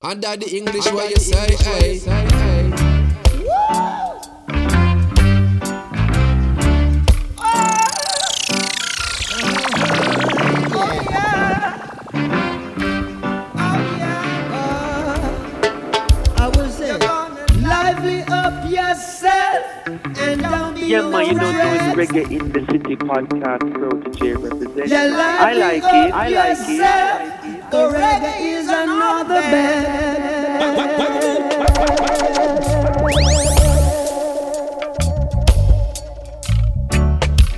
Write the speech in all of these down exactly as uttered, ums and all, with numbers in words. Under the English, under what you say, English, hey. Hey. Yeah, man, you know, doing reggae in the city podcast, Pro J represents. I like it, I like it. The reggae is another band.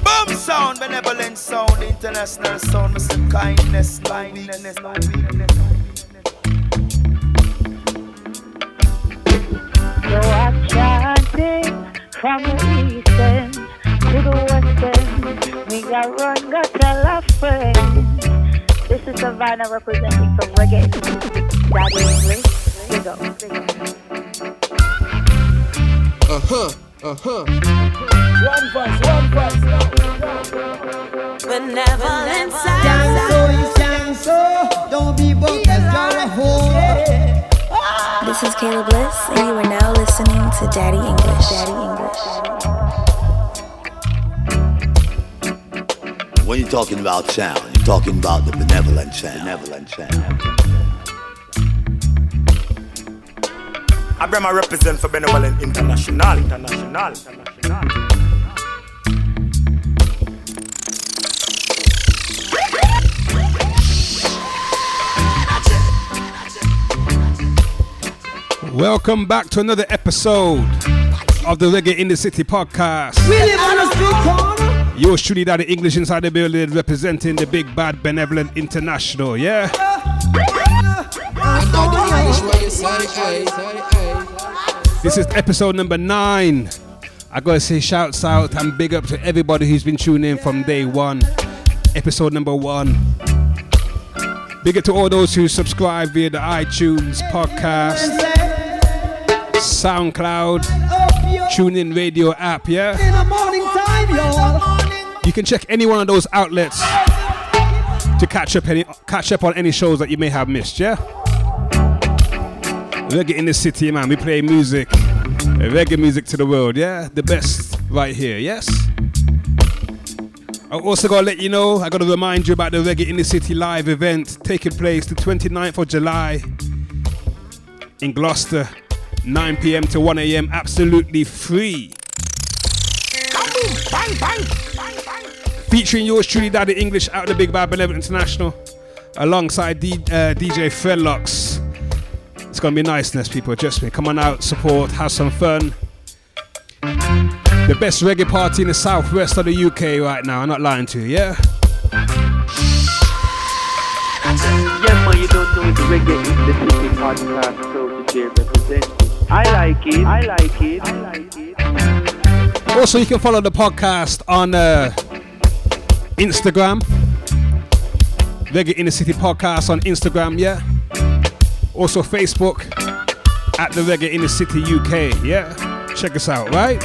Boom sound, benevolent sound, international sound, Mister Kindness, kindness, kindness. So I'm chanting from the east end to the west end, we got run, got tell our friends. This is Savannah representing from reggae. That English, we go. Uh huh, uh huh. One verse, one verse. Benevolent sound. Dance so, don't be bogus, you're a whore. This is Kayla Bliss, and you are now listening to Daddy English. Daddy English. When you're talking about sound, you're talking about the benevolent sound. Benevolent sound. I bring my represent for Benevolent International. International. International. Welcome back to another episode of the Reggae in the City podcast. We live on a street corner. You're shooting out the English inside the building, representing the big bad Benevolent International, yeah? This is episode number nine. I gotta say shouts out and big up to everybody who's been tuning in from day one. Episode number one. Big up to all those who subscribe via the iTunes podcast, SoundCloud, Tune In Radio app, yeah? In the morning time, y'all. You can check any one of those outlets to catch up any catch up on any shows that you may have missed, yeah? Reggae in the city, man. We play music, reggae music to the world, yeah? The best right here, yes? I also gotta let you know, I gotta remind you about the Reggae in the City live event taking place the twenty-ninth of July in Gloucester. nine p.m. to one a.m. absolutely free. Bang, bang, bang, bang. Featuring yours truly, Daddy English, out of the Big Bad Benevolent International, alongside D- uh, D J Fredlocks. It's gonna be niceness, people. Just me. Come on out, support, have some fun. The best reggae party in the southwest of the U K right now. I'm not lying to you, yeah. Yeah, man, you don't know it's reggae in the city podcast. So D J represents. I like it, I like it, I like it. Also, you can follow the podcast on uh, Instagram. Reggae in the City podcast on Instagram, yeah. Also Facebook at the Reggae in the City U K, yeah. Check us out, right?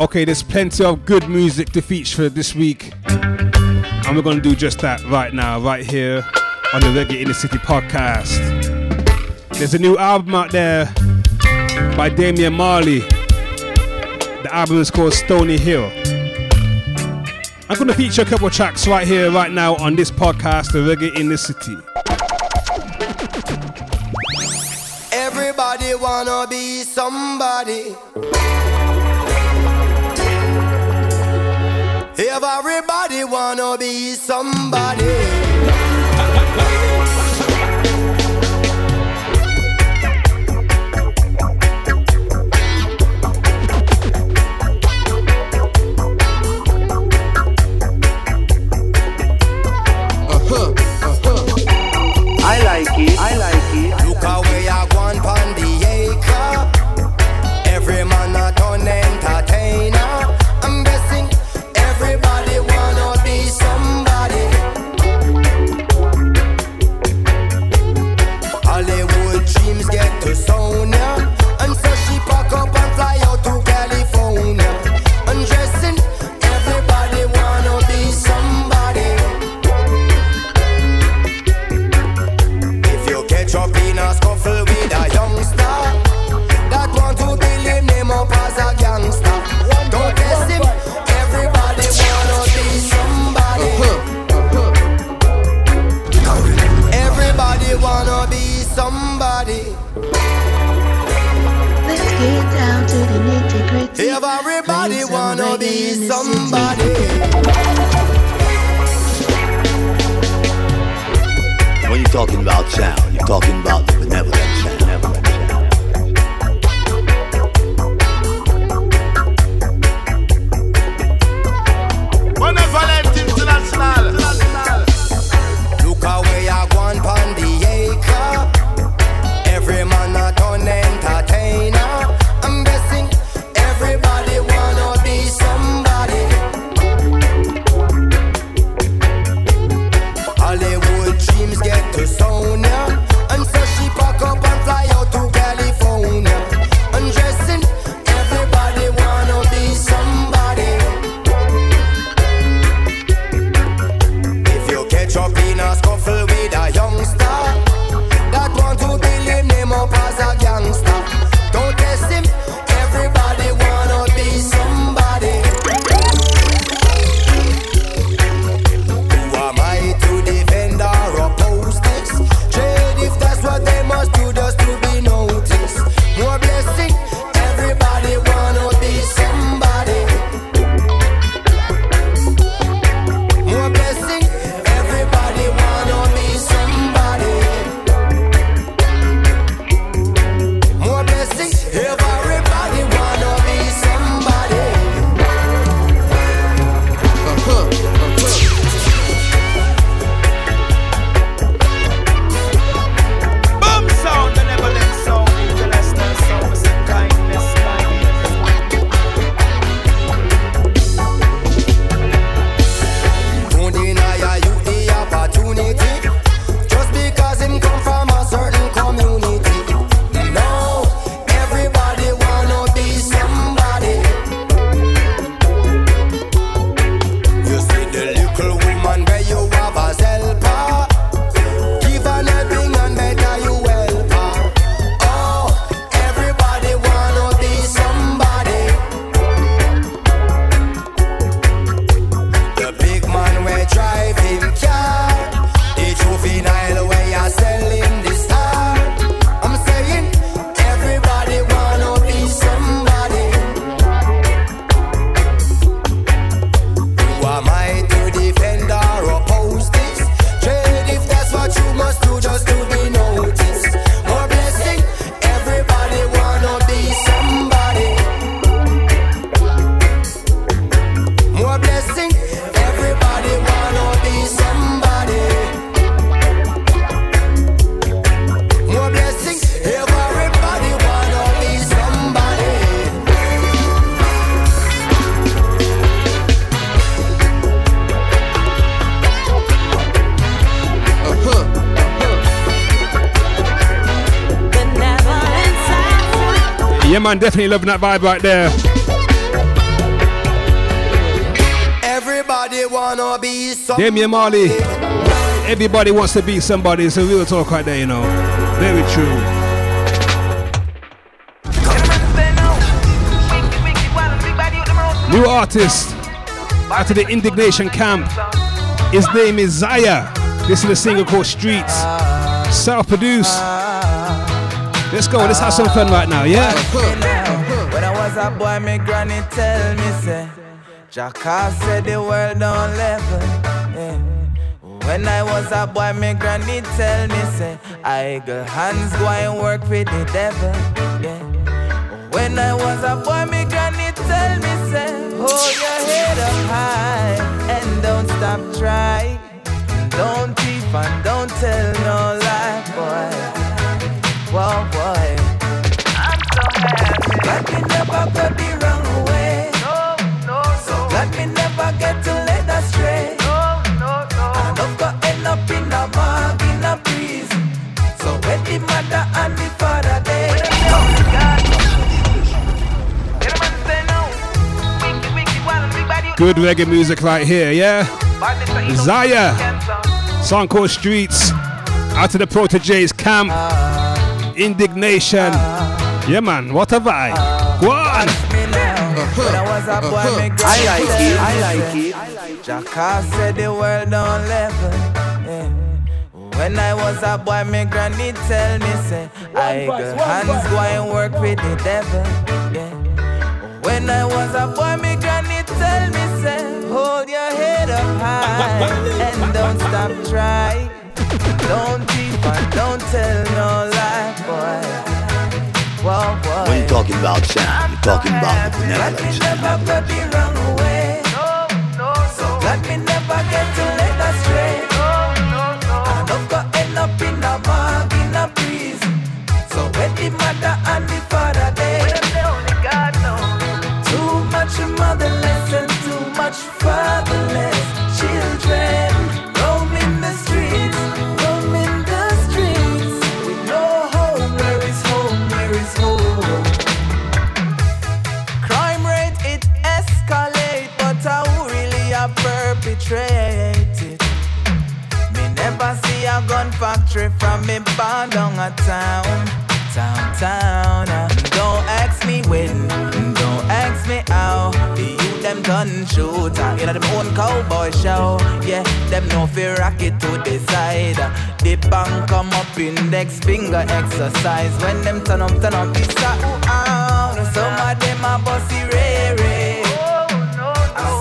Okay, there's plenty of good music to feature this week, and we're going to do just that right now, right here on the Reggae in the City podcast. There's a new album out there by Damian Marley. The album is called Stony Hill. I'm going to feature a couple of tracks right here, right now on this podcast, the Reggae in the City. Everybody wanna be somebody. Everybody wanna be somebody. Uh-huh, uh-huh. I like it, I like it. Look how we are one pon the acre. Every man a done entertainer. I'm guessing everybody wanna be somebody. secrets. Everybody wanna be somebody. When you're talking about sound, you're talking about the benevolent sound. Man, definitely loving that vibe right there. Everybody wanna be somebody. Damian Marley. Everybody wants to be somebody. It's a real talk right there, you know. Very true. New artist out of the Indignation Camp. His name is Zaya. This is a single called Streets. Self-produced. Let's go, let's have some fun right now, yeah? When I was a boy, my granny tell me, say, Jacka said the world don't level, yeah. When I was a boy, my granny tell me, say, idle hands go and work with the devil, yeah. When I was a boy, my granny tell me, say, hold your head up high and don't stop trying. Don't keep and don't tell no lie, boy. Wow, boy, I'm so happy. Let me never go the wrong way. No, no, so no. Let me never get to led astray. No, no, no. I don't go end up in a mug, in a prison. So when the mother and the father they oh God. Good reggae music right here, yeah? Zaya, song called Streets, out of the Protege's camp. Uh, Indignation, yeah man, what a vibe. Go on. I like it, I like it. Jacka said the world don't level. Yeah. When I was a boy, my granny tell me, say, I got hands go and work with the devil. Yeah. When I was a boy, me granny tell me, say, hold your head up high and don't stop trying. Don't keep on, don't tell no lie, boy. Whoa, boy. When you're talking about sound, you're talking about the benevolence. Let me never go the wrong way. No, no, no. So let me never get to let us stray. No, no, no. I don't go end up in a bog, in a breeze. So when the mother and the father day, too much motherless and too much fatherless children roaming the streets, roaming the streets with no home. Where is home? Where is home? Crime rate it escalate, but I really a perpetrate it. Me never see a gun factory from me band down a town. Downtown, uh, don't ask me when, don't ask me how. The youth them gun shoot, uh, you know them own cowboy show. Yeah, them no fear rocket to the side. Uh, the bang come up index finger exercise. When them turn up, turn up, it's a ooh-ow. Some of them a bossy re-re.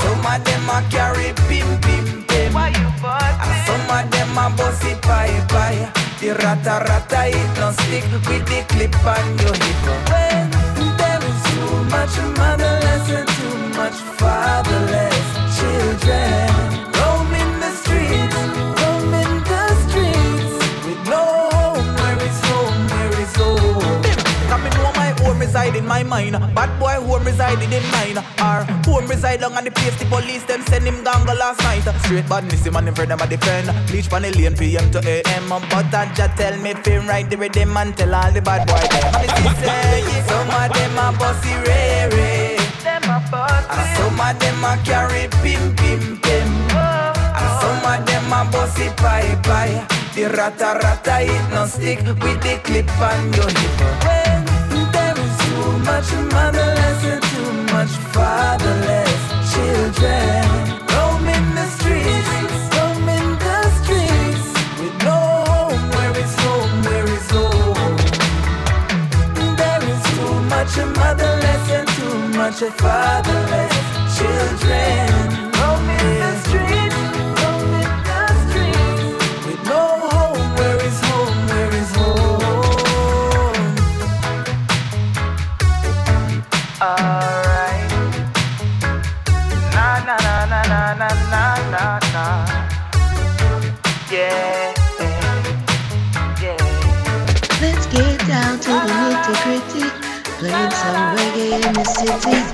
Some of them a carry pim-pim-pim. Some of them a bossy pie-pie. The rata rata it don't stick with the clip on your hip. When there is too much motherless and too much fatherless children roaming the streets, roaming the streets with no home. Where is home? Where is home? Coming home, my home reside in my mind. Bad boy home resided in mine. Our home reside long on the place. The police them send him down last night. Straight badness him and him friend them a defend. Bleach pan the lane P M to A M. But I just tell me film right the rhythm and tell all the bad boy them. And it is say some of them a bossy re-re. And some of them a carry pim pim pim. And some of them a bossy pie pie. The rata rata it no stick with the clip and your hip. Too much motherless and too much fatherless children roaming the streets, roaming the streets with no home. Where is home? Where is home? There is too much motherless and too much fatherless children roaming the streets, roaming the streets with no home. Where is home? Where is home? Alright. Na na na na na na na na na. Yeah, yeah. Let's get down to the nitty gritty, playing some reggae in the city.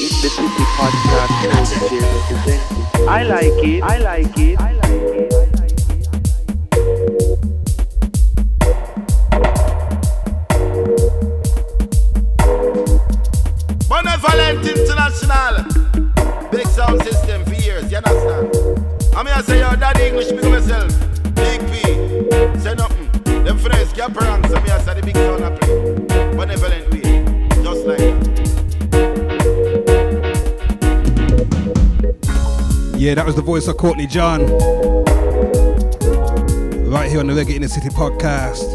In the City podcast. I like it. I like it. I like it. Benevolent International. Big sound system for years. You understand? I'm here to say, yo, daddy English, me myself. Big P. Say nothing. Them friends can't pronounce. I'm here to say the big sound I play. Benevolent P. Just like that. Yeah, that was the voice of Courtney John. Right here on the Reggae in the City podcast.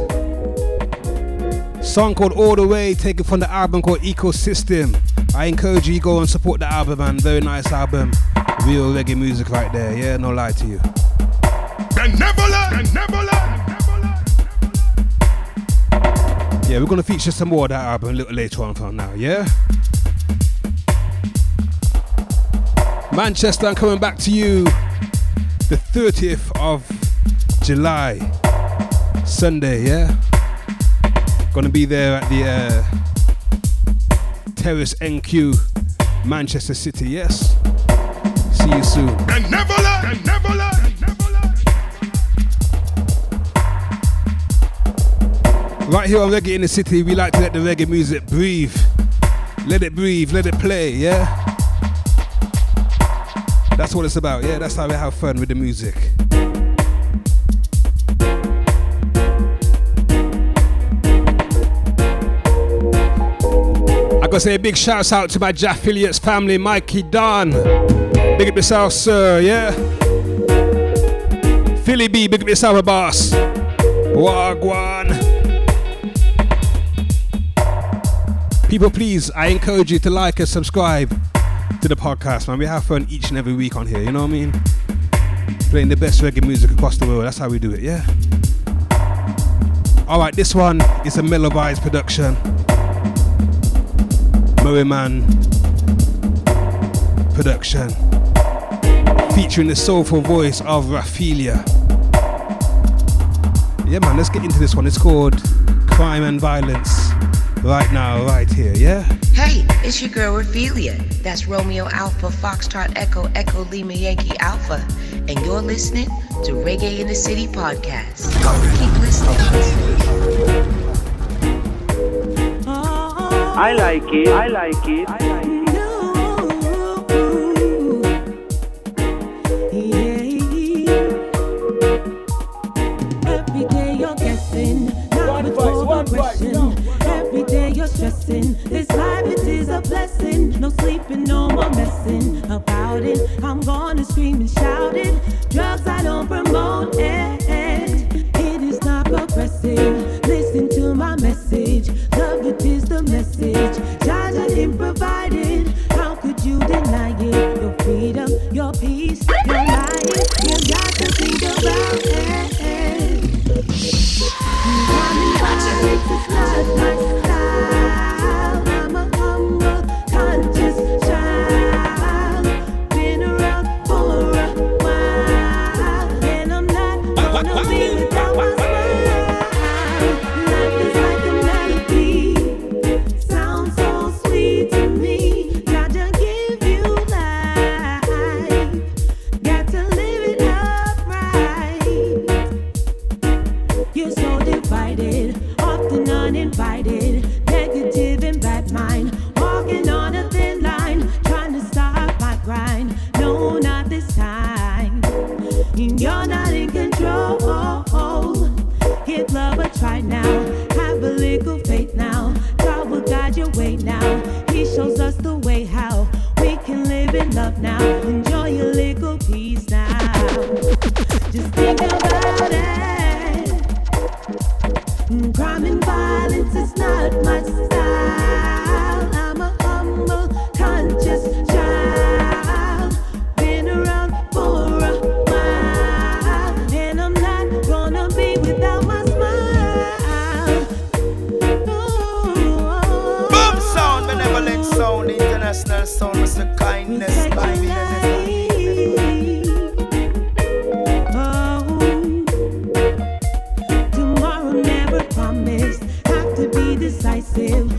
Song called All The Way, taken from the album called Ecosystem. I encourage you to go and support the album, man. Very nice album. Real reggae music right there. Yeah, no lie to you. Yeah, we're going to feature some more of that album a little later on from now, yeah? Manchester, I'm coming back to you the thirtieth of July, Sunday, yeah? Gonna be there at the uh, Terrace N Q, Manchester City, yes? See you soon. Benevola, Benevola, Benevola. Right here on Reggae in the City, we like to let the reggae music breathe. Let it breathe, let it play, yeah? That's what it's about, yeah? That's how we have fun with the music. I gotta say a big shout out to my Jaff Affiliates family, Mikey Don. Big up yourself, sir, yeah? Philly B, big up yourself, boss. Wagwan. People, please, I encourage you to like and subscribe to the podcast, man. We have fun each and every week on here, you know what I mean? Playing the best reggae music across the world, that's how we do it, yeah? Alright, this one is a Mellovize production. Merryman production. Featuring the soulful voice of Raphaelia. Yeah, man, let's get into this one. It's called Crime and Violence. Right now, right here, yeah? Hey, it's your girl Raphaelia. That's Romeo Alpha, Foxtrot Echo, Echo Lima Yankee Alpha. And you're listening to Reggae in the City podcast. Keep listening. I like it, I like it, I like it. Stressing. This life, it is a blessing. No sleeping, no more messing about it. I'm gonna scream and shout it. Drugs I don't promote, and it is not progressive. Listen to my message. Love, it is the message. Jaja didn't provide it. How could you deny it? Your freedom, your peace, your life. You got to think about it. You got me by the blood. Decisive.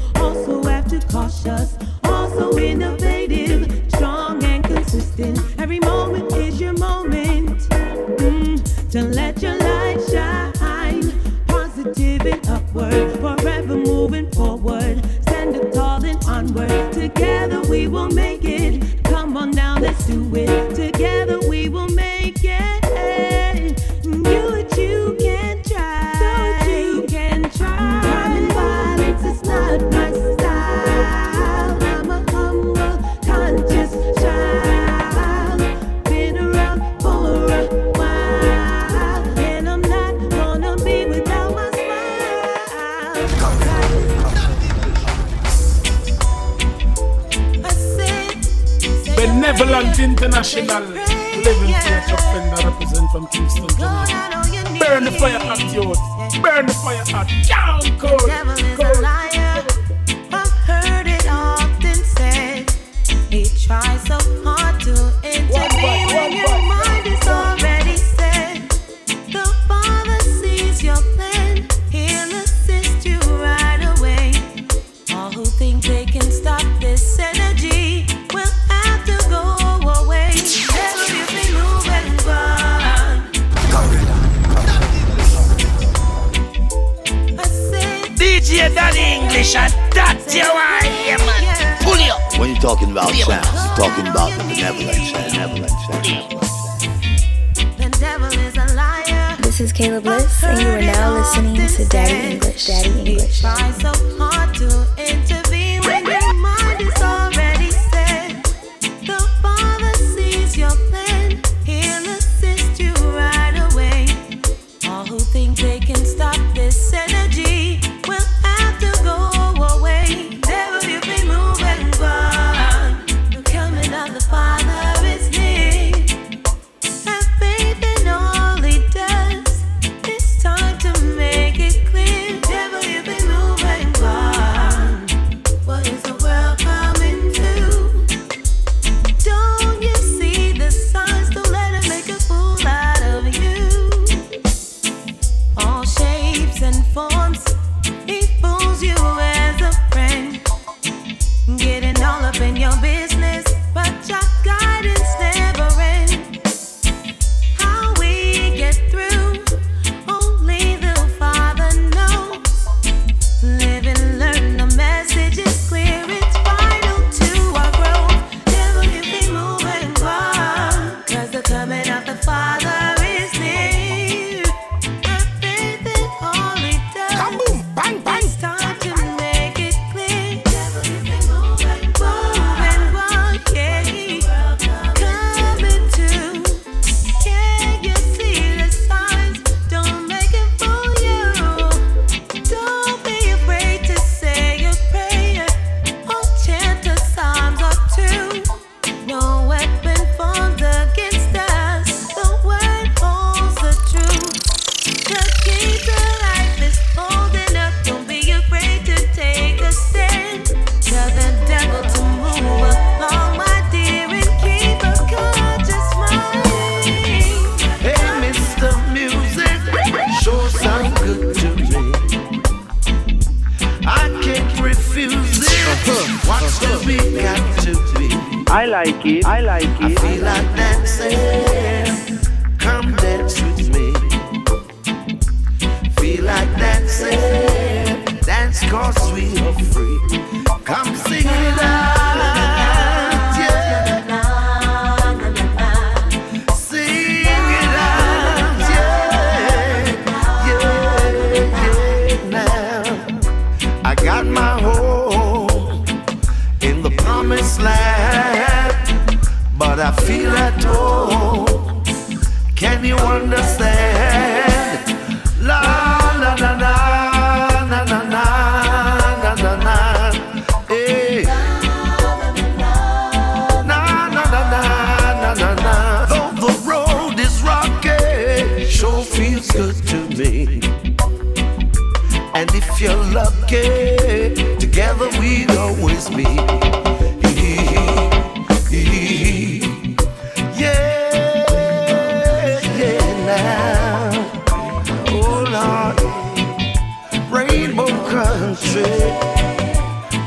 let your light shine, positive and upward, forever moving forward, standing tall and onward, together we will make it, come on now let's do it, together we will make it, do what you can try, do what you can try, crime and violence is not my style, I'm a humble, conscious child. Benevolent International, living theatre fender represent from Kingston. Burn the fire at yours, burn the fire at down cold. Devil is a liar, I've heard it often said. He tries so hard to intervene when your mind is already set. The Father sees your plan, He'll assist you right away. All who think they can stop this energy will have to go away. Everything you will run. I said D J that English and that you are here, man. Pull you up. When you're talking about sounds, you're talking about the benevolence, benevolence, the devil is a liar. This is Caleb Bliss, and you are now listening to Daddy English. Daddy English. Try so hard to intervene when your mind is already set. The Father sees your plan, He'll assist you right away. All who think they can stop this energy will have to go away.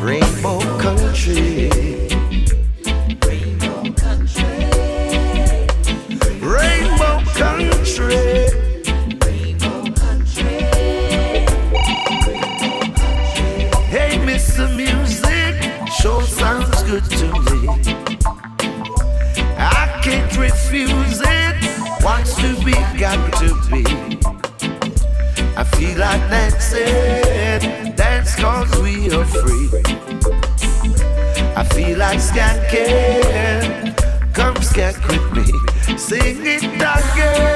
Rainbow country, like Janqueo. Come skate with me, sing it again.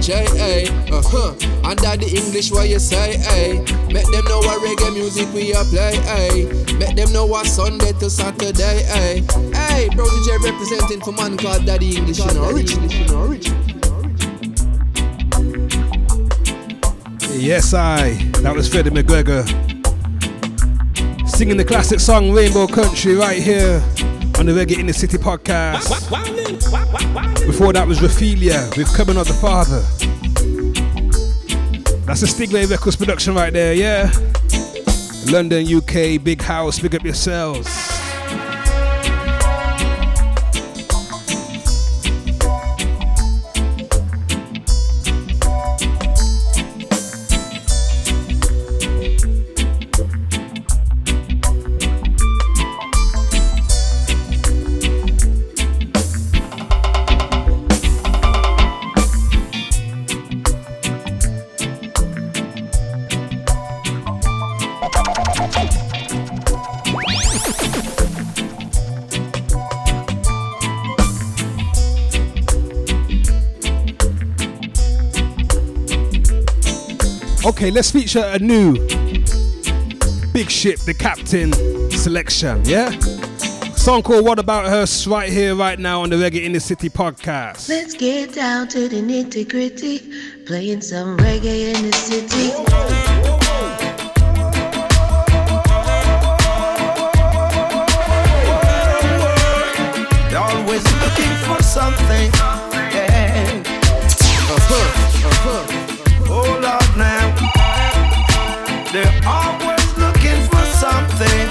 J A, uh-huh, under the English what you say, eh? Make them know what reggae music we a play, eh? Make them know what Sunday to Saturday, eh? Hey, bro, D J representing for man called Daddy English in origin. Yes, I. That was Freddie McGregor singing the classic song Rainbow Country right here on the Reggae in the City podcast. Before that was Raphaelia with Coming of the Father. That's a Stiglay Records production right there, yeah? London, U K, big house, big up yourselves. Okay, let's feature a new Big Ship, the Captain selection, yeah? Song called What About Her right here, right now on the Reggae in the City podcast. Let's get down to the nitty gritty, playing some reggae in the city. They're always looking for something. Yeah. Uh-huh, uh-huh. Oh Lord, now they're always looking for something.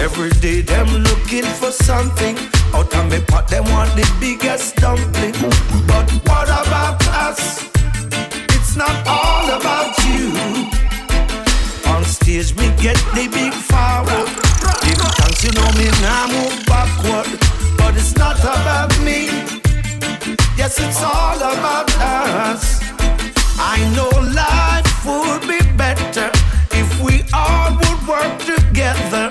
Every day them looking for something. Out of me pot, they want the biggest dumpling. But what about us? It's not all about you. On stage me get the big forward. Give thanks, you know me now move backward. But it's not about me. Yes, it's all about us. I know life would be better if we all would work together.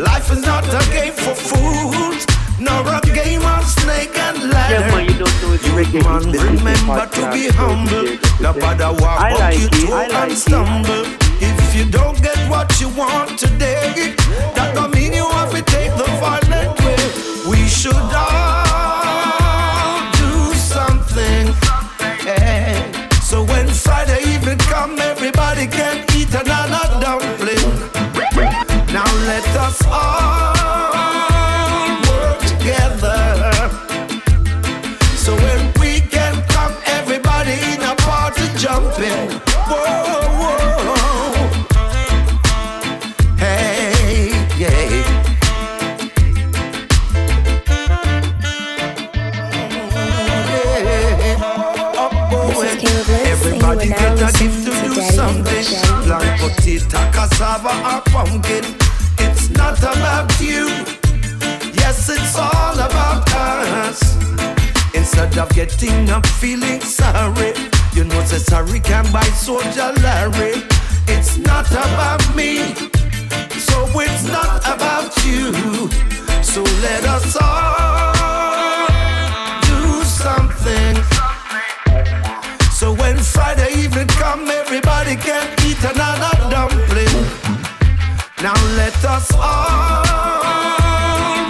Life is not a game for fools, nor a game of snake and ladder. Yeah, man, you don't know it's reggae. Man, remember to be humble. Nobody walk up you to and stumble. If you don't get what you want today, that don't mean you have to take the violent way. We should all come, everybody can eat another dumpling. Now let us all work together. So when we can come, everybody in a party jumping. Whoa, whoa. Hey, yeah. Hey, hey. Everybody get a gift to do something. Like potato, cassava or pumpkin. It's not about you. Yes, it's all about us. Instead of getting up feeling sorry, you know say sorry can buy soldier Larry. It's not about me, so it's not about you. So let us all do something. So when Friday evening come, everybody can eat another dumpling. Now let us all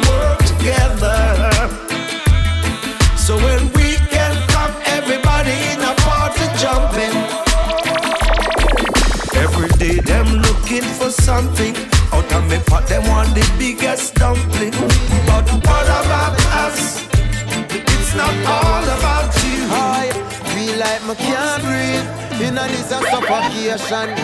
work together. So when weekend come, everybody in a party jumping. Every day them looking for something. Out of me pot, them want the biggest dumpling. But what about us? It's not all about you. I feel like me can't breathe. In a this a suffocation.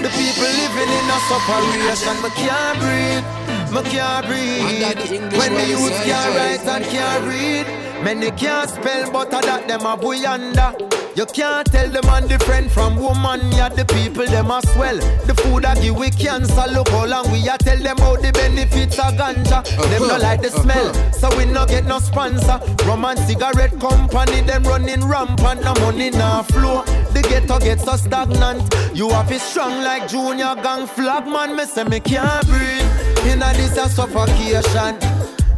The people living in a suffocation. Me can't breathe. Me can't breathe. When the youth can't write and can't read, many can't spell, but I that them a boy under. You can't tell the man different from woman, yeah, the people them as well. The food I give we cancer, look how long we are tell them how the benefits are ganja. Uh-huh. Them no like the smell, uh-huh. So we no get no sponsor. Rum and cigarette company, them running rampant, no money no flow. The ghetto gets so stagnant. You have it strong like junior gang flag, man, me say me can't breathe. In a this a suffocation.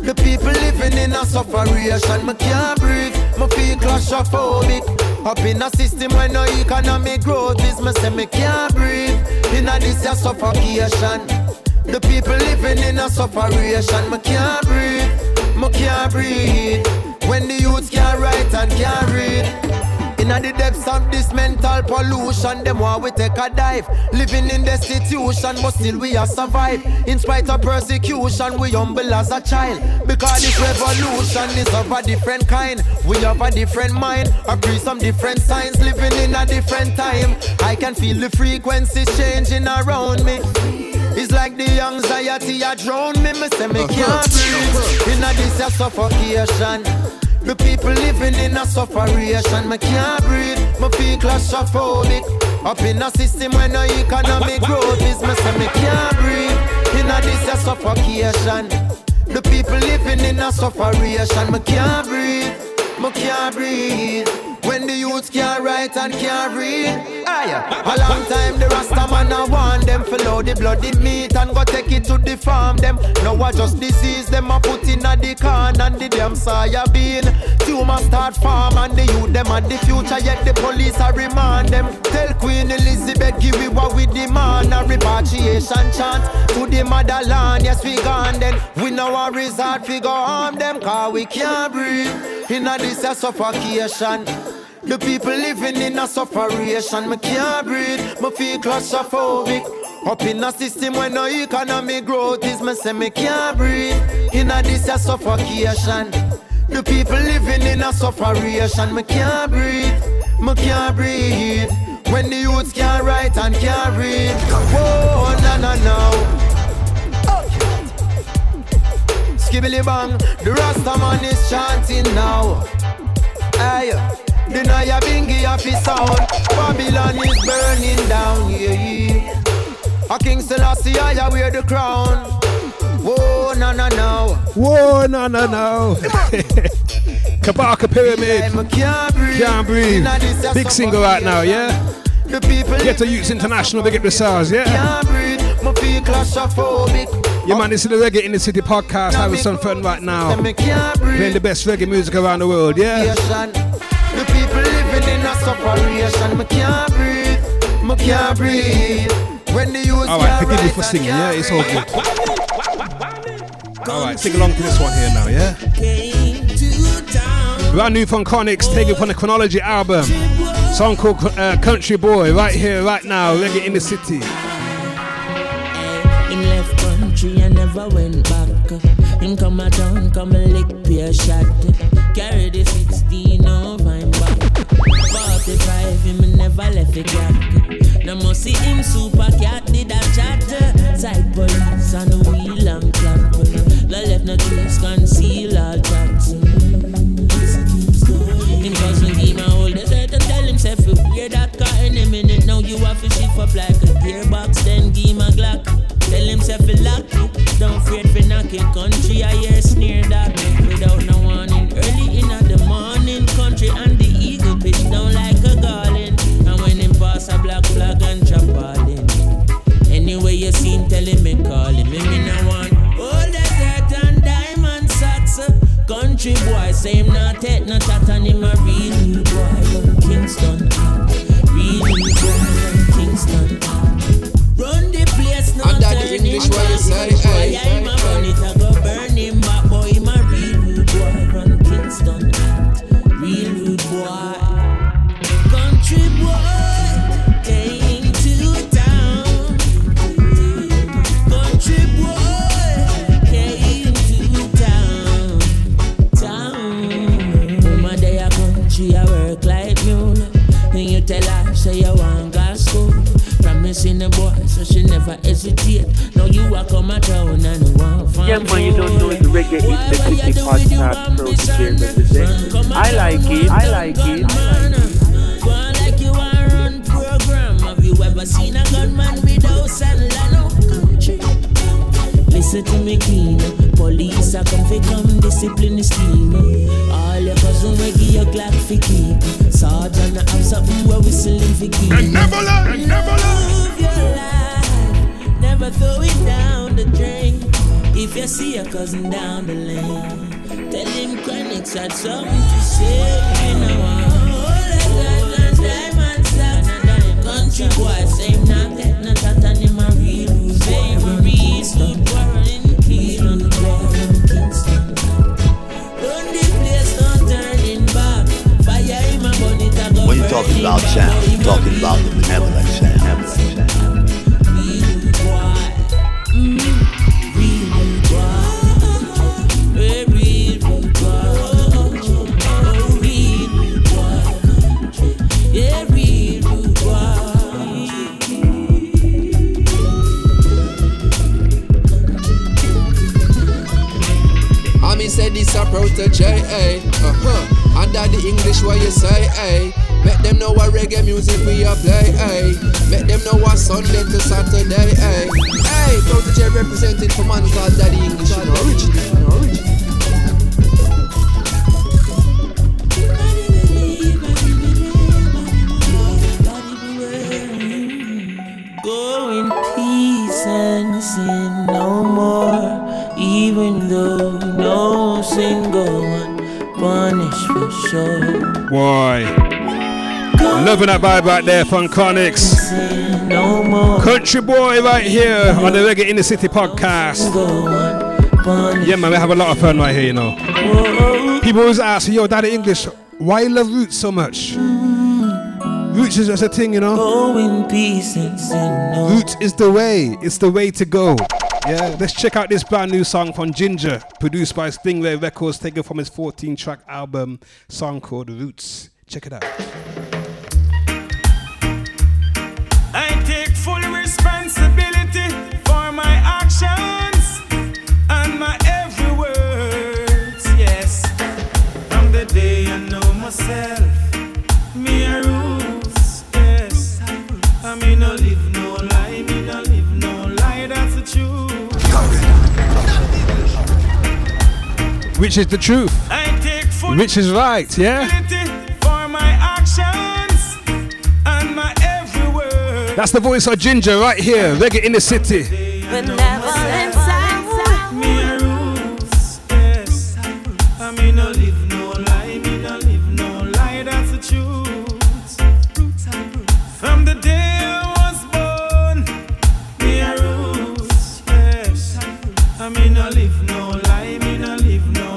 The people living in a suffocation, me can't breathe. Me feel claustrophobic. Up in a system where no economic growth is, me say me can't breathe. In a this a suffocation. The people living in a suffocation, me can't breathe, me can't breathe. When the youth can't write and can't read. In the depths of this mental pollution, them why we take a dive. Living in destitution, but still we are survive. In spite of persecution, we humble as a child. Because this revolution is of a different kind. We have a different mind. I breathe some different signs, living in a different time. I can feel the frequencies changing around me. It's like the anxiety I drown me. Me say me can't breathe. In a this a suffocation. The people living in a suffocation, me can't breathe, me feel claustrophobic. Up in a system where no economic growth is, me say me can't breathe. In a this a suffocation. The people living in a suffocation, me can't breathe, me can't breathe. When the youth can't write and can't read, aye. A long time the Rasta man a want them follow the bloody meat and go take it to the farm. Them now I just disease them a put in a the can and the damn soya bean. Tumor start farm and the youth them at the future, yet the police a remand them. Tell Queen Elizabeth give we what we demand, a repatriation chant to the motherland. Yes we gone then, we now a resort we go harm them, cause we can't breathe. In a this a suffocation. The people living in a suffocation, me can't breathe, me feel claustrophobic. Up in a system where no economic growth is, me say me can't breathe. In a this a suffocation. The people living in a suffocation, me can't breathe, me can't breathe. When the youth can't write and can't read, whoa, na na na. Skibbily bang, the Rasta man is chanting now. Aye. The Naya Bingi of his sound, Babylon is burning down, yeah. A King Selassie, I wear the crown. Whoa, no, no, no. Whoa, no, no, no. Kabaka Pyramid. Can't breathe. Can't breathe. Big single right now, yeah? The people Get to Youths International, big up the stars, yeah? Can't breathe, my feet claustrophobic. Yeah man, this is the Reggae in the City podcast, having some fun right now. Playing the best reggae music around the world, yeah? The people living in a suffocation, me can't breathe, me can't breathe. When the youth alright, forgive me for singing, yeah? It's all good. Alright, sing along to this one here now, yeah? Brand new from Conix, taken from the Chronology album. Song called uh, Country Boy, right here, right now, Reggae in the City. I never went back. Him come a down, come a lick, be a shot. Carry the sixteen over him back. forty-five, him never left a gap. Now must see him super cat, did a chat. Side police on the wheel and clap. The left no trace, conceal all tracks. Him cause with him a hold the set and tell himself you hear that car in a minute. Now you have to shift up like a gearbox, then give him a Glock. Tell himself he lock it, don't fear for knocking. Country I hear sneer that without no warning. Early in the morning, country and the eagle pitch down like a garland. And when him pass a black flag and chop all in. Anyway you seen tell him me call him, me me no want all the dirt and diamond. lie, say you want girls school. Promising the boy, so she never hesitate. Now you walk on my town and you want fun. Yeah, man, you don't know it's reggae, it's the City Podcast Pro Share representative. I like it, I like it. Go on like you are on program. Have you ever seen a gunman without Savannah? Listen to me clean, police are come for come, discipline is scheme. All your cousins will give you a clap for keep. Sergeant and have something we're whistling for keep. And never lie, and never lie. Love your life, never throw it down the drain. If you see your cousin down the lane, tell him Chronic's had something to say. I know all the guys and diamonds that country boys say not that, not that, and him a real loser. Stop quarreling, kill on the ground in Kingston. Don't the place, don't turn in back. Fire in my bonnet, I go. When you're talking loud sound, you're talking louder than ever like sound. Never like sound. Real boy. Mm-hmm. Real boy. Real boy. Oh, real boy. Yeah, real boy. Say this a protege, eh? Uh-huh. Under the English what you say, eh? Make them know what reggae music we a play, eh? Make them know what Sunday to Saturday, eh? Hey, protege represented for man called Daddy English, you know, original, you know, original. Go in peace and sin no more. Even though no single one punished for sure. Why? Loving that vibe right there, Funconix. No more. Country boy right here on the Reggae in the City podcast. Yeah, man, we have a lot of fun right here, you know. People always ask, yo, Daddy English, why you love roots so much? Roots is just a thing, you know. Roots is the way. It's the way to go. Yeah, let's check out this brand new song from Ginger, produced by Stiglay Records, taken from his fourteen track album, song called Roots. Check it out. I take full responsibility for my actions and my every words, yes. From the day I know myself, me a roots, yes. I me no live no lie, me no live no lie, that's the truth. Which is the truth, which is right, yeah? For my actions and my every word. That's the voice of Ginger right here, Reggae in the City. But never inside me roots, yes. I mean no live no lie, me no live no lie, that's the truth. From the day I was born, me roots, yes. I mean no live no lie, me no live no.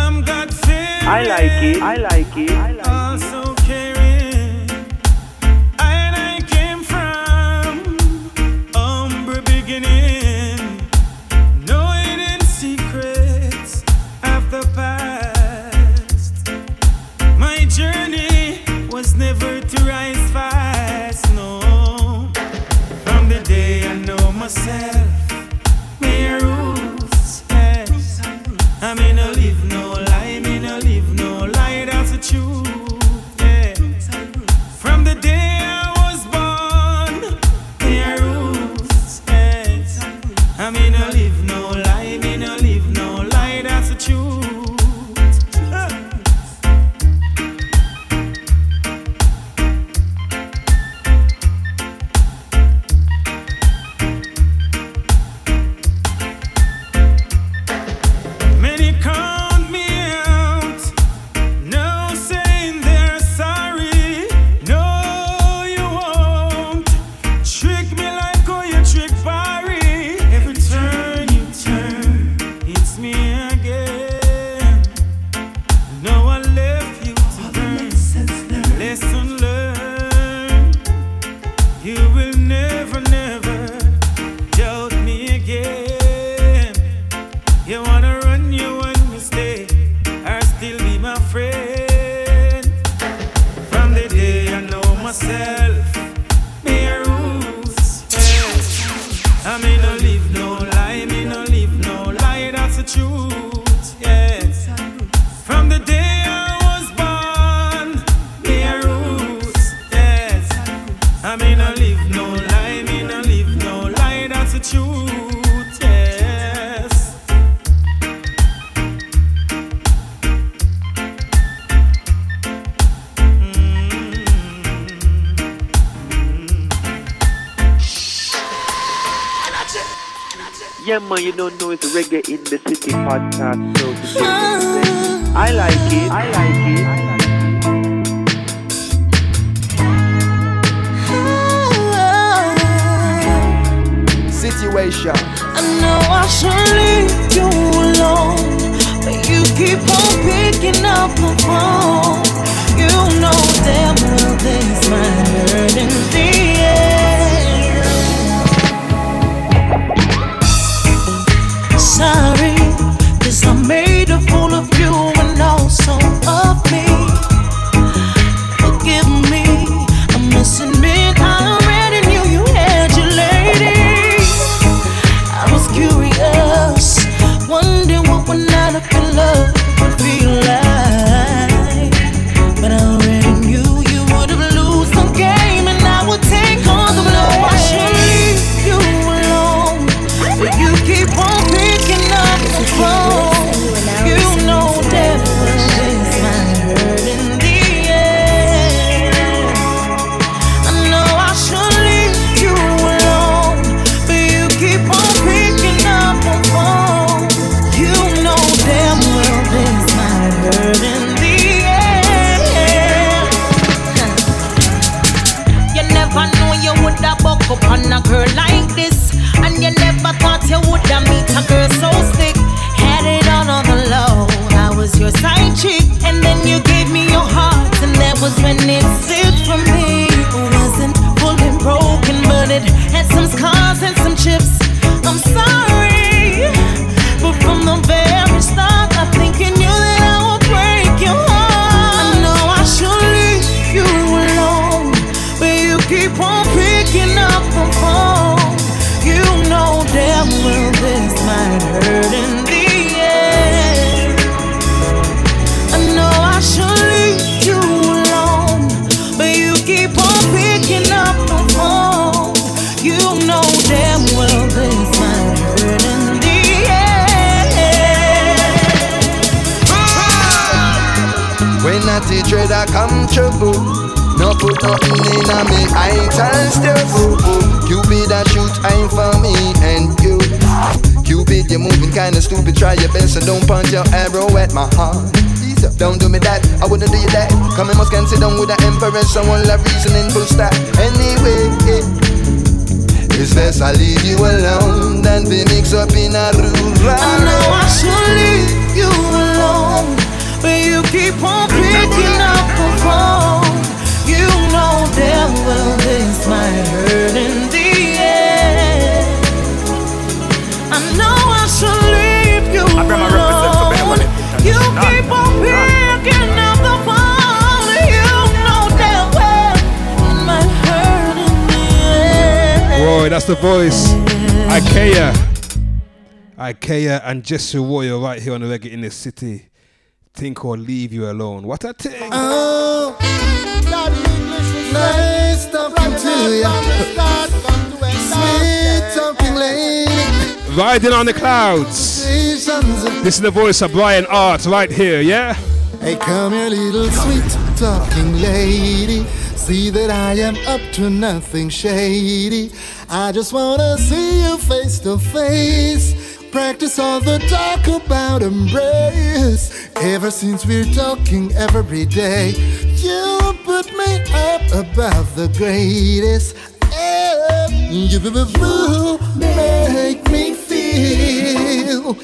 I'm God fearing. I like it. I like it. I like also it. Caring. And I came from humble beginning, no hidden secrets of the past. My journey was never to rise fast, no. From the day I know myself, me roots, yes. I mean no live no lie, me no live no lie, that's the truth, yeah. From the day I was born, me roots, yes. I mean no live no lie, me no live no lie, that's the truth, yeah. Count me out, no say myself, me roots. Yeah. I may not live no lie, me no live no lie, that's the truth. Yes. From the day I was born, me roots. Yes. I may not live no lie, me no live no lie, that's the truth. Yes. Yeah, man, you don't know it's Reggae in the City podcast. So today, oh. I like it. I like it. I like it. Oh. Situation. I know I should leave you alone, but you keep on picking up the phone. You know damn well things might hurt in the end. Sorry, 'cause I made a fool of you and also of me. Forgive me, I must admit I already knew you had your lady. I was curious, wondering what would not have been love would be like. But I already knew you would have lost some game, and I would take on the blow. I should leave you alone, but you keep on being. Whoa, you know that it's my hurt in the end. I know I should leave you alone, but you keep on picking up the phone. You know damn well it's my hurt in the end. You never knew you woulda buck up on a girl like this, and you never thought you woulda meet a girl so sick. Your side chick, and then you gave me your heart, and that was when it slipped from me. It wasn't full and broken, but it had some scars and some chips. I'm sorry, but from the very start, I think you knew that I would break your heart. I know I should leave you alone, but you keep on picking up the phone. You know damn well this might hurt in the the trader come trouble. No put nothing in a me, I can't step up. Cupid a shoot aim for me and you. Cupid, you're moving kinda stupid. Try your best and don't punch your arrow at my heart. Don't do me that, I wouldn't do you that. Come and must can sit down with the empress. Someone like reasoning full stop. Anyway, yeah. It's best I leave you alone than be mixed up in a rude round. I know I should leave you alone, but you keep on picking up the phone. You know damn well this might hurt in the end. I know I should leave you alone. You keep on picking up the phone. You know damn well it might hurt in the end. Roy, that's the voice. Ikea. Ikea and Jesse Roy are right here on the Reggae in the City. Think or leave you alone. What a thing! Oh, nice talking to you. Sweet talking lady. Riding on the clouds. This is the voice of Brian Art right here, yeah? Hey, come here, little sweet talking lady. See that I am up to nothing shady. I just wanna see you face to face. Practice all the talk about embrace. Ever since we're talking every day, you put me up above the greatest. You make me feel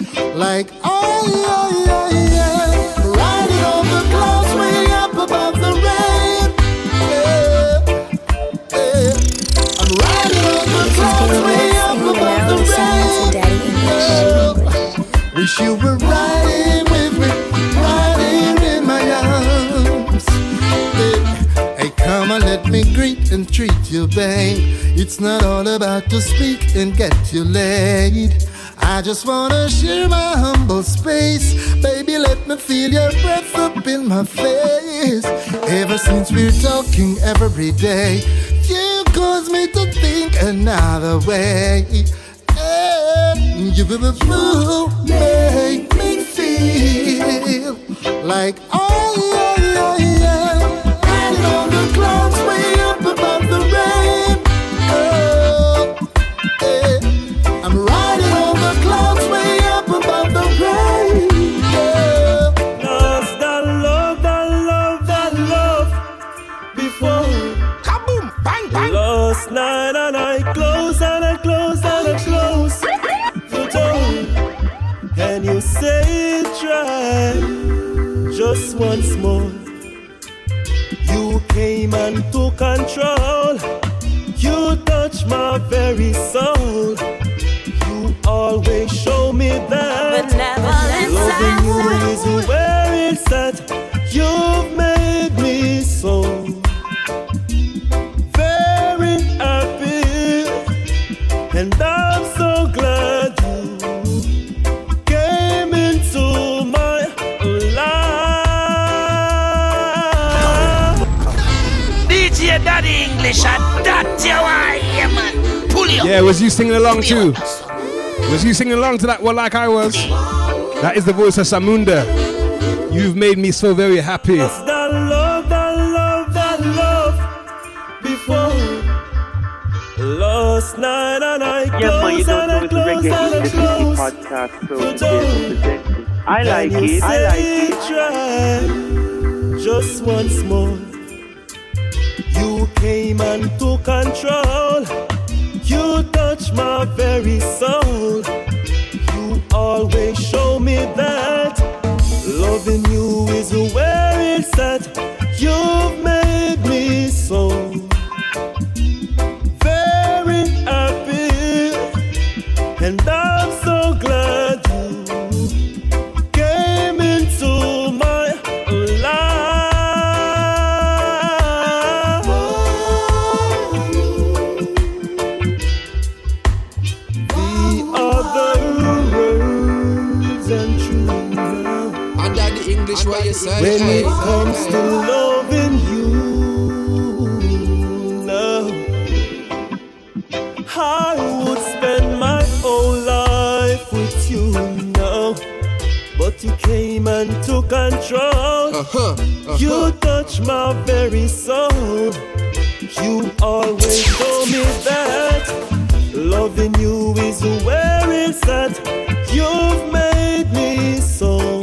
like oh yeah yeah yeah, riding on the clouds way up above the rain. Yeah, yeah. I'm riding on the clouds way up above the rain. Wish you were riding with me, riding in my arms. Hey, hey come on, let me grip. and treat you, babe. It's not all about to speak and get you laid. I just wanna share my humble space. Baby, let me feel your breath up in my face. Ever since we're talking every day, you caused me to think another way. And you make me feel like all I am. I know the clouds way up above the rain. Oh, yeah. I'm riding on the clouds way up above the rain. Yeah. Cause that love, that love, that love before. Kaboom! Bang! Bang! Last night and I close and I close and I close the door. And you say try just once more. You came and took control. You touched my very soul. You always show me that loving you is where it's at. You've made me so very happy, and I'm so glad you came into my life. D J Daddy English at that you are. Yeah, was you singing along too? Was you singing along to that one like I was? That is the voice of Zamunda. You've made me so very happy. That's that love, that love, that love before. Last night and I close and I close and I close. I like it, I like it. Just once more. You came and took control. You touch my very soul. You always show me that loving you is where it's at. You've made me so very happy, and I'm so glad you came into my when it comes to loving you, no, I would spend my whole life with you, no. But you came and took control. Uh-huh, uh-huh. You touched my very soul. You always told me that loving you is where it's at. You've made me so.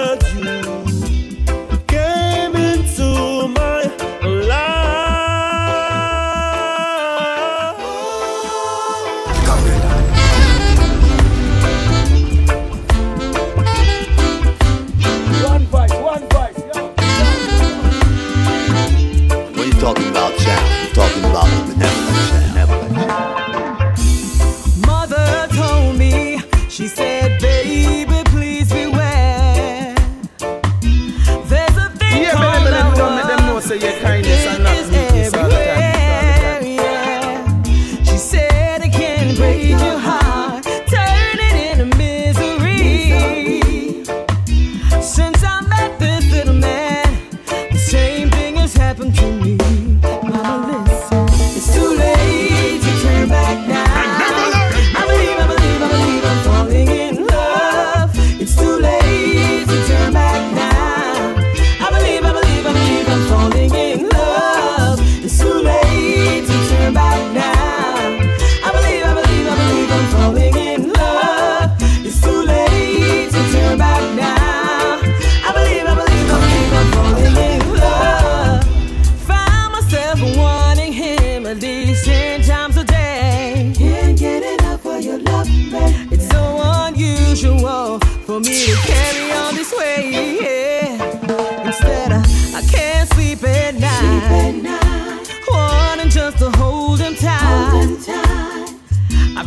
you came into my life. One voice, one voice. When you're talking about jam, you're talking about the Netherlands. She said, baby, please beware. There's a thing yeah, called baby, love. Don't let them know, say your kindness and not weakness all the time. Yeah. She said it can break your heart, turn it into misery. misery. Since I met this little man, the same thing has happened to me. Mama, listen, it's too late to turn back now.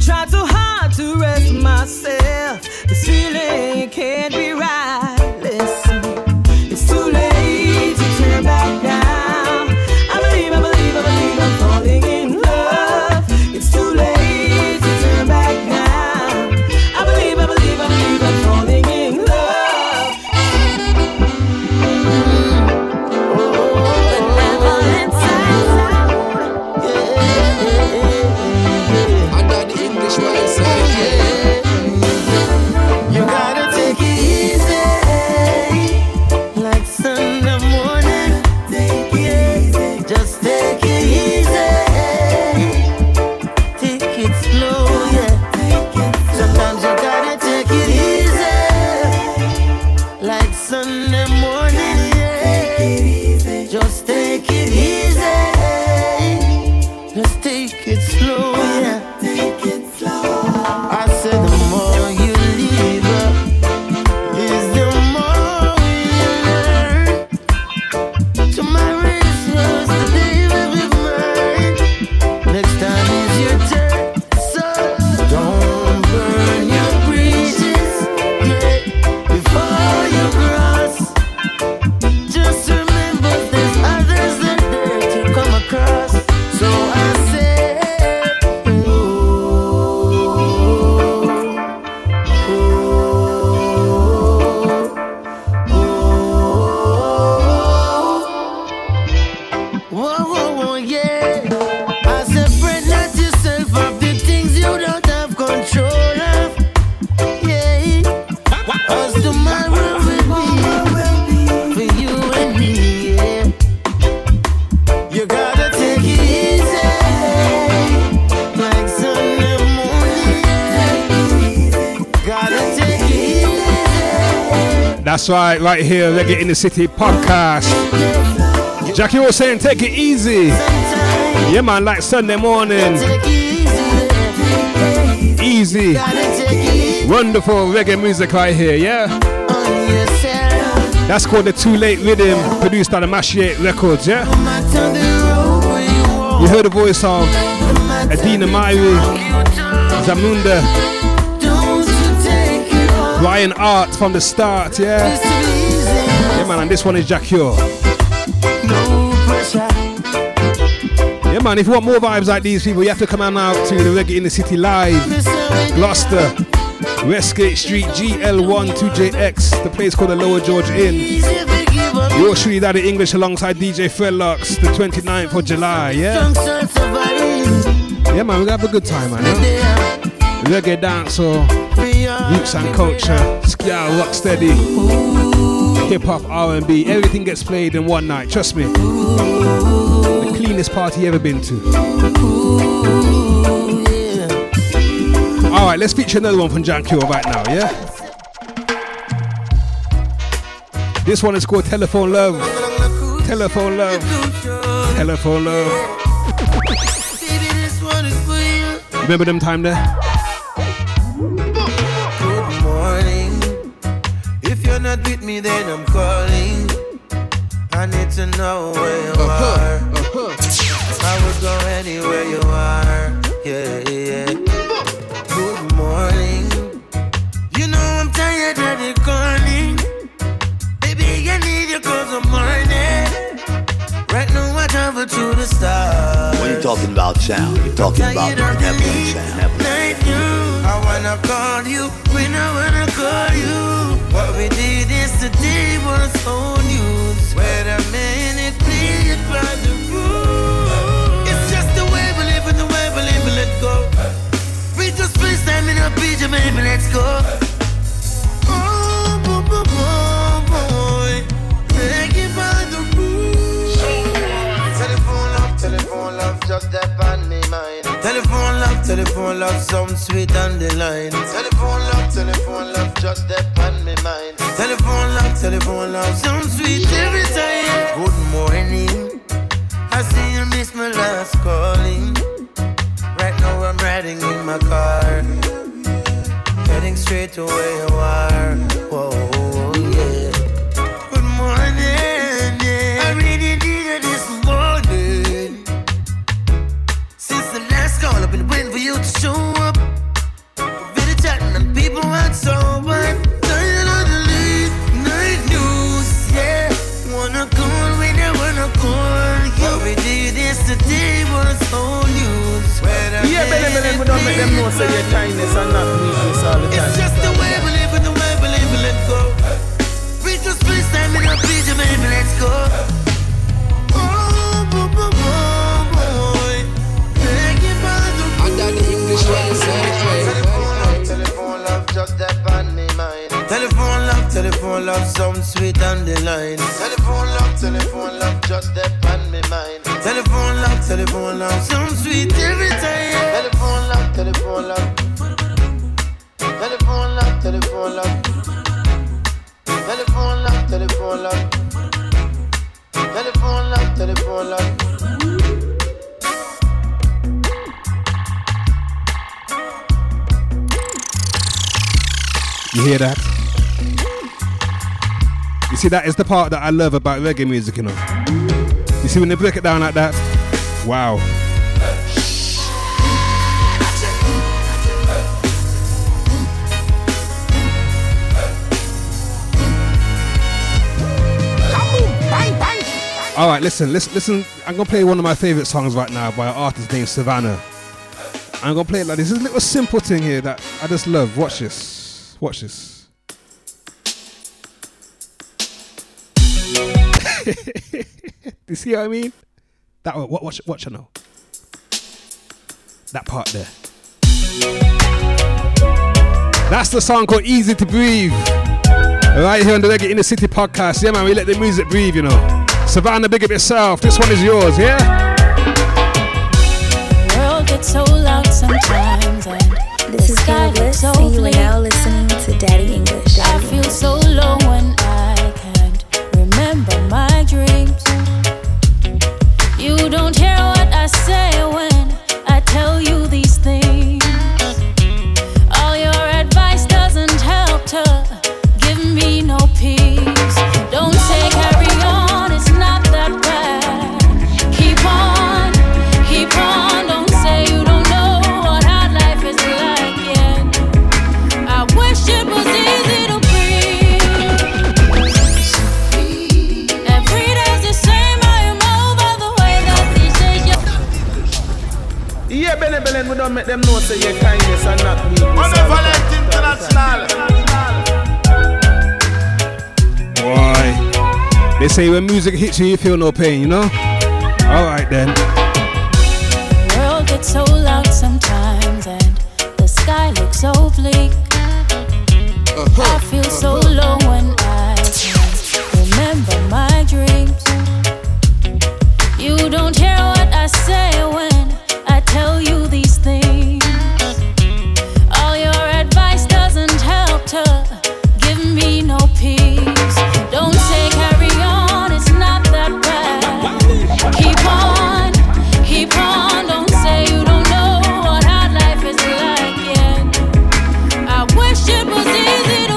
Tried so hard to rest myself. This feeling can't be right. That's right, right here, Reggae in the City podcast. Jackie was saying, take it easy. Yeah, man, like Sunday morning. Easy. Wonderful reggae music right here, yeah? That's called the Too Late Rhythm, produced by the Machete Records, yeah? You heard the voice of Adina Mairi Zamunda. Brian Art from the start, yeah. Yeah, man, and this one is Janqueo. Yeah, man, if you want more vibes like these people, you have to come on out to the Reggae in the City Live, Gloucester, Westgate Street, G L one two J X, the place called the Lower George Inn. You're truly Daddy English alongside D J Fredlocks, the twenty-ninth of July, yeah. Yeah, man, we're gonna have a good time, man. Yeah? Reggae dance or roots and culture, ska, rocksteady, hip-hop, R and B, everything gets played in one night, trust me. The cleanest party ever been to. Alright, let's feature another one from Janqueo right now, yeah? This one is called Telephone Love. Telephone Love. Telephone Love. Remember them time there? With me, then I'm calling. I need to know where you are. Uh-huh. Uh-huh. I will go anywhere you are. Yeah, yeah. Good morning. You know I'm tired of you calling. Baby, I need you 'cause I'm morning. Right now I travel to the stars. When you're talking about sound, you're talking about heavenly sound. Like you, I wanna call you when I wanna call you. What we did yesterday was old news. Wait a minute, play it by the rules. It's just the way we live and the way we live, let go. We just play time in a picture, baby, let's go. Oh, boy, boy, boy, take it by the rules. Telephone love, telephone love, just that on me mind. Telephone love, telephone love, some sweet on the line. Telephone love, telephone love, just that on me mind. Telephone love, telephone love, some sweet every time. Good morning, I see you miss my last calling. Right now I'm riding in my car, heading straight to where you are. Whoa, yeah. Good morning, yeah. I really needed this morning. Since the last call, I've been waiting for you to show up. I've been chatting and people aren't sober. Yeah, but let me don't make them know say your kindness and not weakness all the time. It's just the way we live and the way we live, let go. We just please time in a please, baby, let's go. Oh, boy, boy, boy, take it by the roof. Under the English way, telephone love, telephone love, just that on me mind. Telephone love, telephone love, some sweet on the line. Telephone love, telephone love, just that on me mind. Telephone love, telephone love, some sweet every time. Telephone love, telephone love. Telephone love, telephone love. Telephone love, telephone love. Telephone love, telephone love. You hear that? You see, that is the part that I love about reggae music, you know. You see when they break it down like that? Wow. All right, listen, listen, listen. I'm gonna play one of my favorite songs right now by an artist named Savannah. I'm gonna play it like this. This is a little simple thing here that I just love. Watch this. Watch this. You see what I mean? That one, watch, watch, I know. That part there. That's the song called Easy to Breathe. Right here on the Reggae in the City podcast. Yeah, man, we let the music breathe, you know. Savannah, big up yourself. This one is yours, yeah? The world gets so loud sometimes. And this is Fabulous, and you are now listening to Daddy English. Daddy I feel English. So low when I make them know say your kindness and not weakness. Benevolent International. Why? They say when music hits you, you feel no pain, you know? Alright then. The world gets so loud sometimes and the sky looks so bleak. I feel so low when I can't remember my dreams. You don't hear what I say when I tell you these things. All your advice doesn't help to give me no peace. Don't say carry on, it's not that bad. Keep on, keep on, don't say you don't know what our life is like, yeah. I wish it was easy to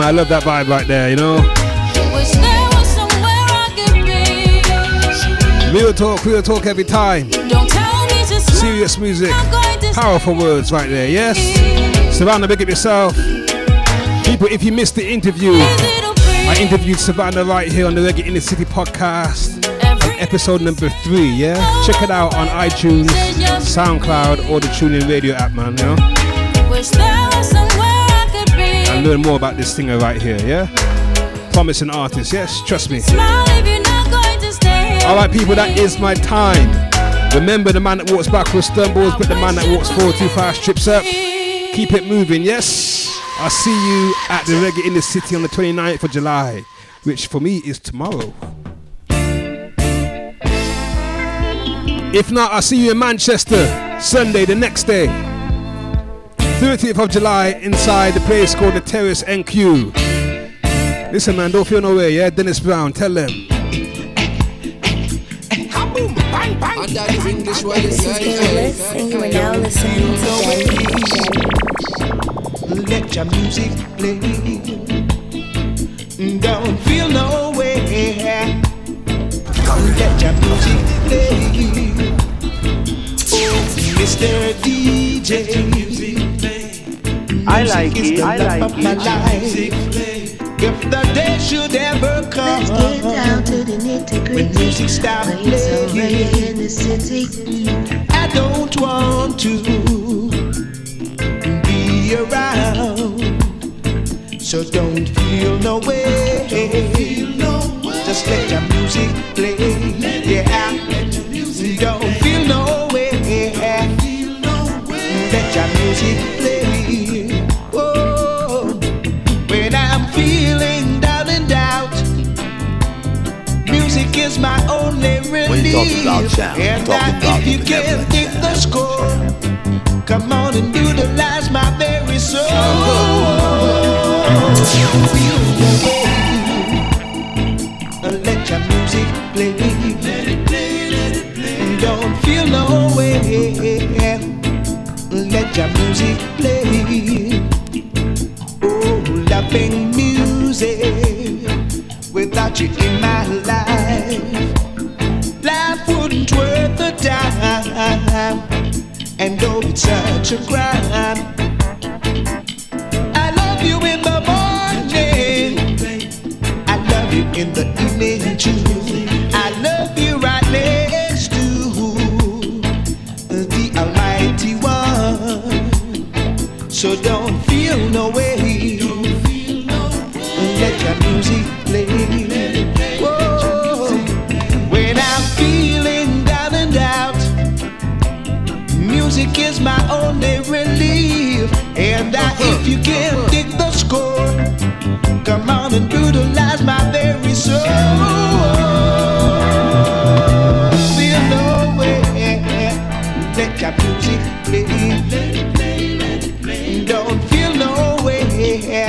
I love that vibe right there, you know. Wish there was somewhere I could be. Real talk, real talk every time. Don't tell me just serious music, powerful words right there, yes. Savannah, big up yourself. People, if you missed the interview, I interviewed Savannah right here on the Reggae in the City podcast, on episode number three, yeah. Check it out on iTunes, SoundCloud, or the TuneIn Radio app, man, you know. Wish there was somewhere. Learn more about this singer right here, yeah? Promising artist, yes? Trust me. Alright people, that is my time. Remember, the man that walks backwards stumbles, but the man that walks forward too fast trips up. Keep it moving, yes? I'll see you at the Reggae in the City on the twenty-ninth of July, which for me is tomorrow. If not, I'll see you in Manchester, Sunday, the next day. thirtieth of July inside the place called the Terrace N Q. Listen man, don't feel no way, yeah? Dennis Brown, tell them. English and you are now listening to let your music play. Don't feel no way. Come let your music play. Oh, Mister D J. I like it, I like it. If the day should ever come, let's get down to the nitty gritty. When music stops playing in the city, I don't want to be around. So don't feel no way. Just let your music play. Yeah, don't feel no way. Let your music play. is my only relief. When you talk about sound, and talk I, about if you can't dig the score, come on and utilize my very soul. Feel the way, let your music play. Let it play, let it play. Don't feel no way, let your music play. Oh, loving music. Without you in my life, life wouldn't worth the time. And oh, it's such a crime. I love you in the morning, I love you in the evening too. I love you right next to the Almighty One. So don't feel no way, let your music play. Whoa. When I'm feeling down and out, music is my only relief. And I, if you can't dig the score, come on and brutalize my very soul. Feel no way, let your music play. Don't feel no way.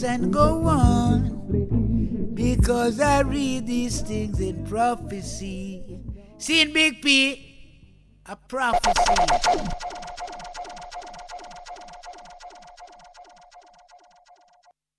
And go on, because I read these things in prophecy. See in Big P, a prophecy.